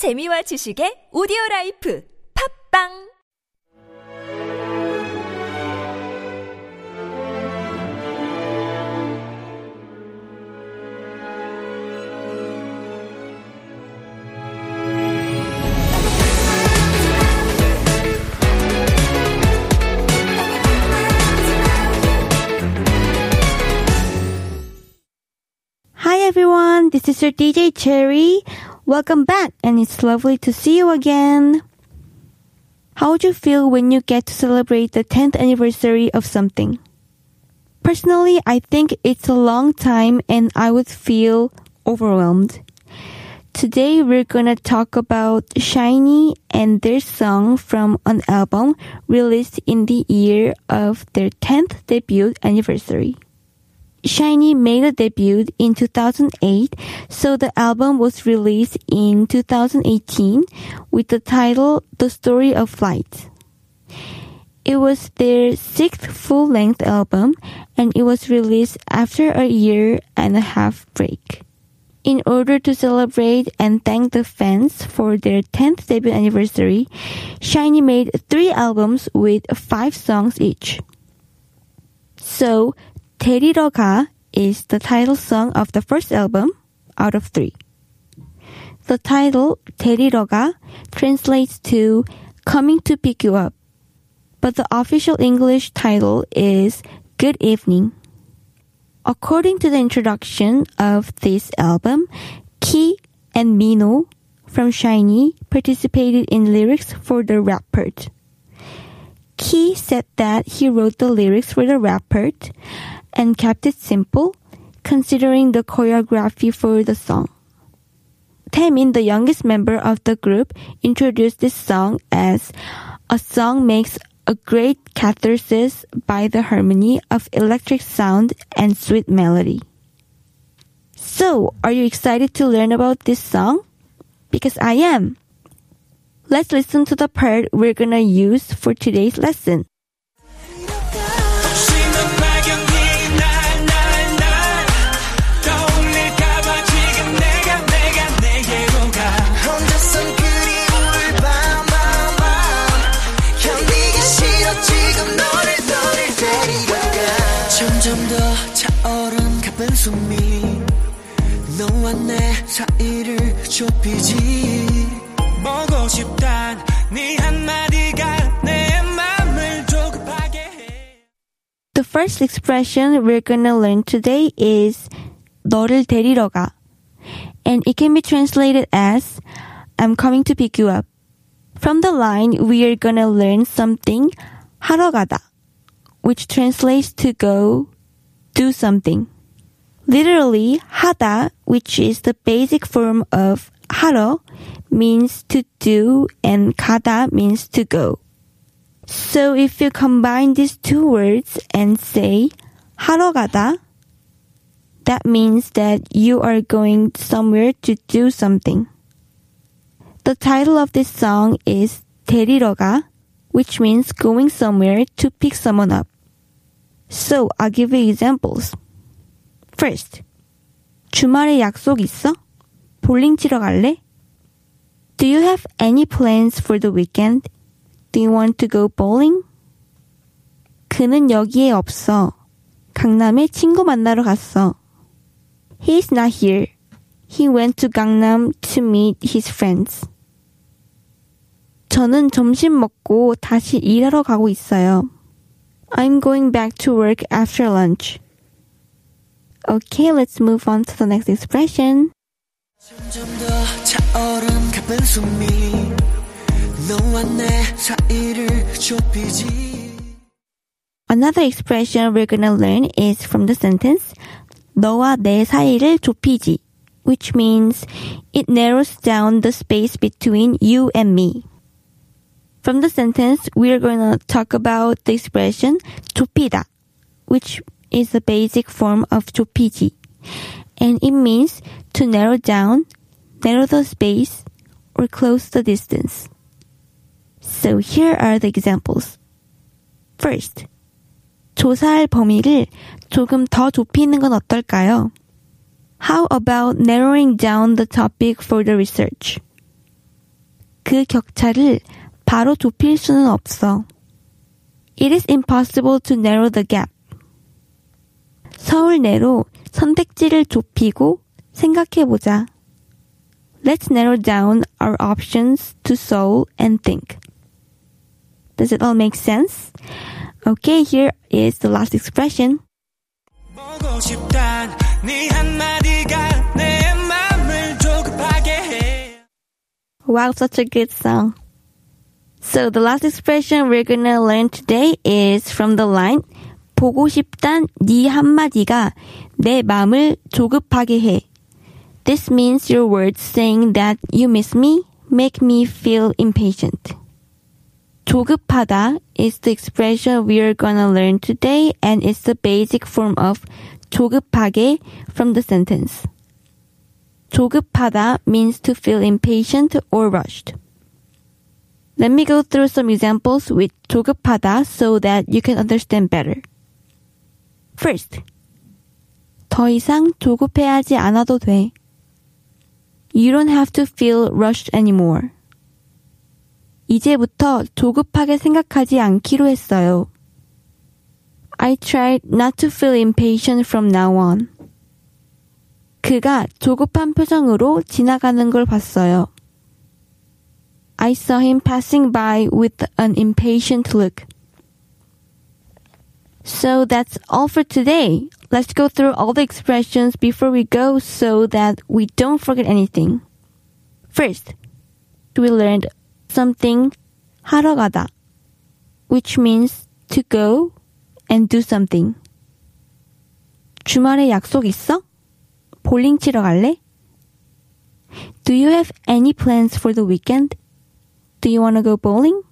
재미와 지식의 오디오라이프 팝빵! Everyone, this is your DJ Cherry. Welcome back, and it's lovely to see you again. How do you feel when you get to celebrate the 10th anniversary of something? Personally, I think it's a long time, and I would feel overwhelmed. Today, we're gonna talk about SHINee and their song from an album released in the year of their 10th debut anniversary. SHINee made a debut in 2008, so the album was released in 2018 with the title The Story of Light. It was their 6th full-length album, and it was released after a year and a half break. In order to celebrate and thank the fans for their 10th debut anniversary, SHINee made 3 albums with 5 songs each. So, 데리러가 is the title song of the first album out of 3. The title 데리러가 translates to coming to pick you up, but the official English title is Good Evening. According to the introduction of this album, Ki and Mino from SHINee participated in lyrics for the rap part. Ki said that he wrote the lyrics for the rap part and kept it simple, considering the choreography for the song. Taemin, the youngest member of the group, introduced this song as a song makes a great catharsis by the harmony of electric sound and sweet melody. So, are you excited to learn about this song? Because I am. Let's listen to the part we're gonna use for today's lesson. 너와 내 사이를 좁히지 보고 싶단 네 한마디가 내 맘을 조급하게 해. The first expression we're gonna learn today is 너를 데리러 가, and it can be translated as I'm coming to pick you up. From the line, we are gonna learn something 하러 가다, which translates to go, do something. Literally, 하다, which is the basic form of 하러, means to do, and 가다 means to go. So if you combine these two words and say 하러 가다, that means that you are going somewhere to do something. The title of this song is 데리러가, which means going somewhere to pick someone up. So I'll give you examples. First, 주말에 약속 있어? 볼링 치러 갈래? Do you have any plans for the weekend? Do you want to go bowling? 그는 여기에 없어. 강남에 친구 만나러 갔어. He's not here. He went to Gangnam to meet his friends. 저는 점심 먹고 다시 일하러 가고 있어요. I'm going back to work after lunch. Okay, let's move on to the next expression. Another expression we're gonna learn is from the sentence 너와 내 사이를 좁히지, which means it narrows down the space between you and me. From the sentence, we're gonna talk about the expression 좁히다, which is the basic form of 좁히지, and it means to narrow down, narrow the space, or close the distance. So here are the examples. First, 조사할 범위를 조금 더 좁히는 건 어떨까요? How about narrowing down the topic for the research? 그 격차를 바로 좁힐 수는 없어. It is impossible to narrow the gap. 서울 내로 선택지를 좁히고 생각해보자. Let's narrow down our options to Seoul and think. Does it all make sense? Okay, here is the last expression. 보고 싶단 네 한마디가 내 맘을 조급하게 해. Wow, such a good song. So the last expression we're gonna learn today is from the line 보고 싶단 네 한마디가 내 마음을 조급하게 해. This means your words saying that you miss me make me feel impatient. 조급하다 is the expression we are gonna learn today and it's the basic form of 조급하게 from the sentence. 조급하다 means to feel impatient or rushed. Let me go through some examples with 조급하다 so that you can understand better. First, 더 이상 조급해하지 않아도 돼. You don't have to feel rushed anymore. 이제부터 조급하게 생각하지 않기로 했어요. I tried not to feel impatient from now on. 그가 조급한 표정으로 지나가는 걸 봤어요. I saw him passing by with an impatient look. So that's all for today. Let's go through all the expressions before we go so that we don't forget anything. First, we learned something 하러 가다, which means to go and do something. 주말에 약속 있어? 볼링 치러 갈래? Do you have any plans for the weekend? Do you want to go bowling?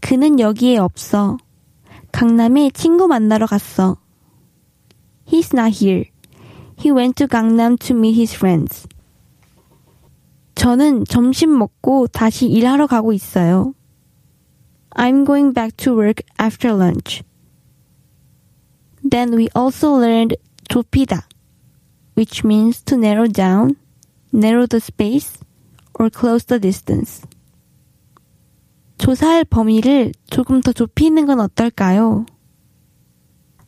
그는 여기에 없어. 강남에 친구 만나러 갔어. He's not here. He went to Gangnam to meet his friends. 저는 점심 먹고 다시 일하러 가고 있어요. I'm going back to work after lunch. Then we also learned 좁히다, which means to narrow down, narrow the space, or close the distance. 조사할 범위를 조금 더 좁히는 건 어떨까요?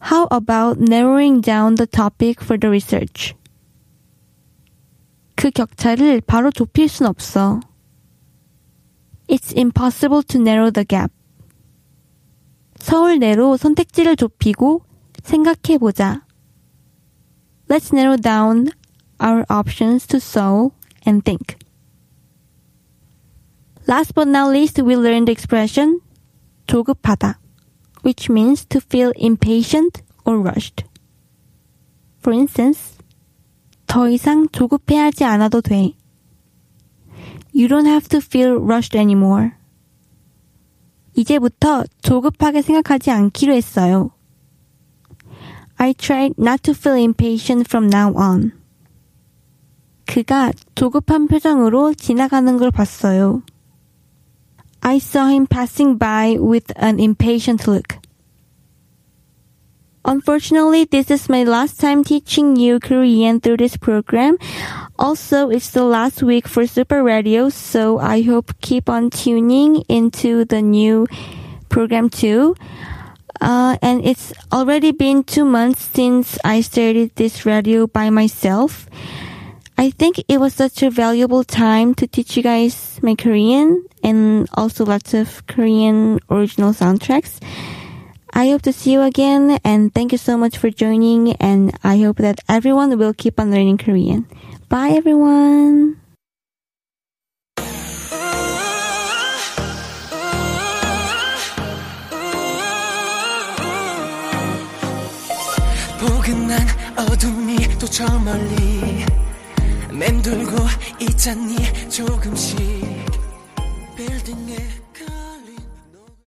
How about narrowing down the topic for the research? 그 격차를 바로 좁힐 순 없어. It's impossible to narrow the gap. 서울 내로 선택지를 좁히고 생각해보자. Let's narrow down our options to Seoul and think. Last but not least, we learned the expression 조급하다, which means to feel impatient or rushed. For instance, 더 이상 조급해하지 않아도 돼. You don't have to feel rushed anymore. 이제부터 조급하게 생각하지 않기로 했어요. I tried not to feel impatient from now on. 그가 조급한 표정으로 지나가는 걸 봤어요. I saw him passing by with an impatient look. Unfortunately, this is my last time teaching you Korean through this program. Also, it's the last week for Super Radio, so I hope keep on tuning into the new program too. And it's already been 2 months since I started this radio by myself. I think it was such a valuable time to teach you guys my Korean and also lots of Korean original soundtracks. I hope to see you again and thank you so much for joining and I hope that everyone will keep on learning Korean. Bye everyone! 포근한 어둠이 또 저 멀리 맴돌고 있잖니 조금씩 빌딩에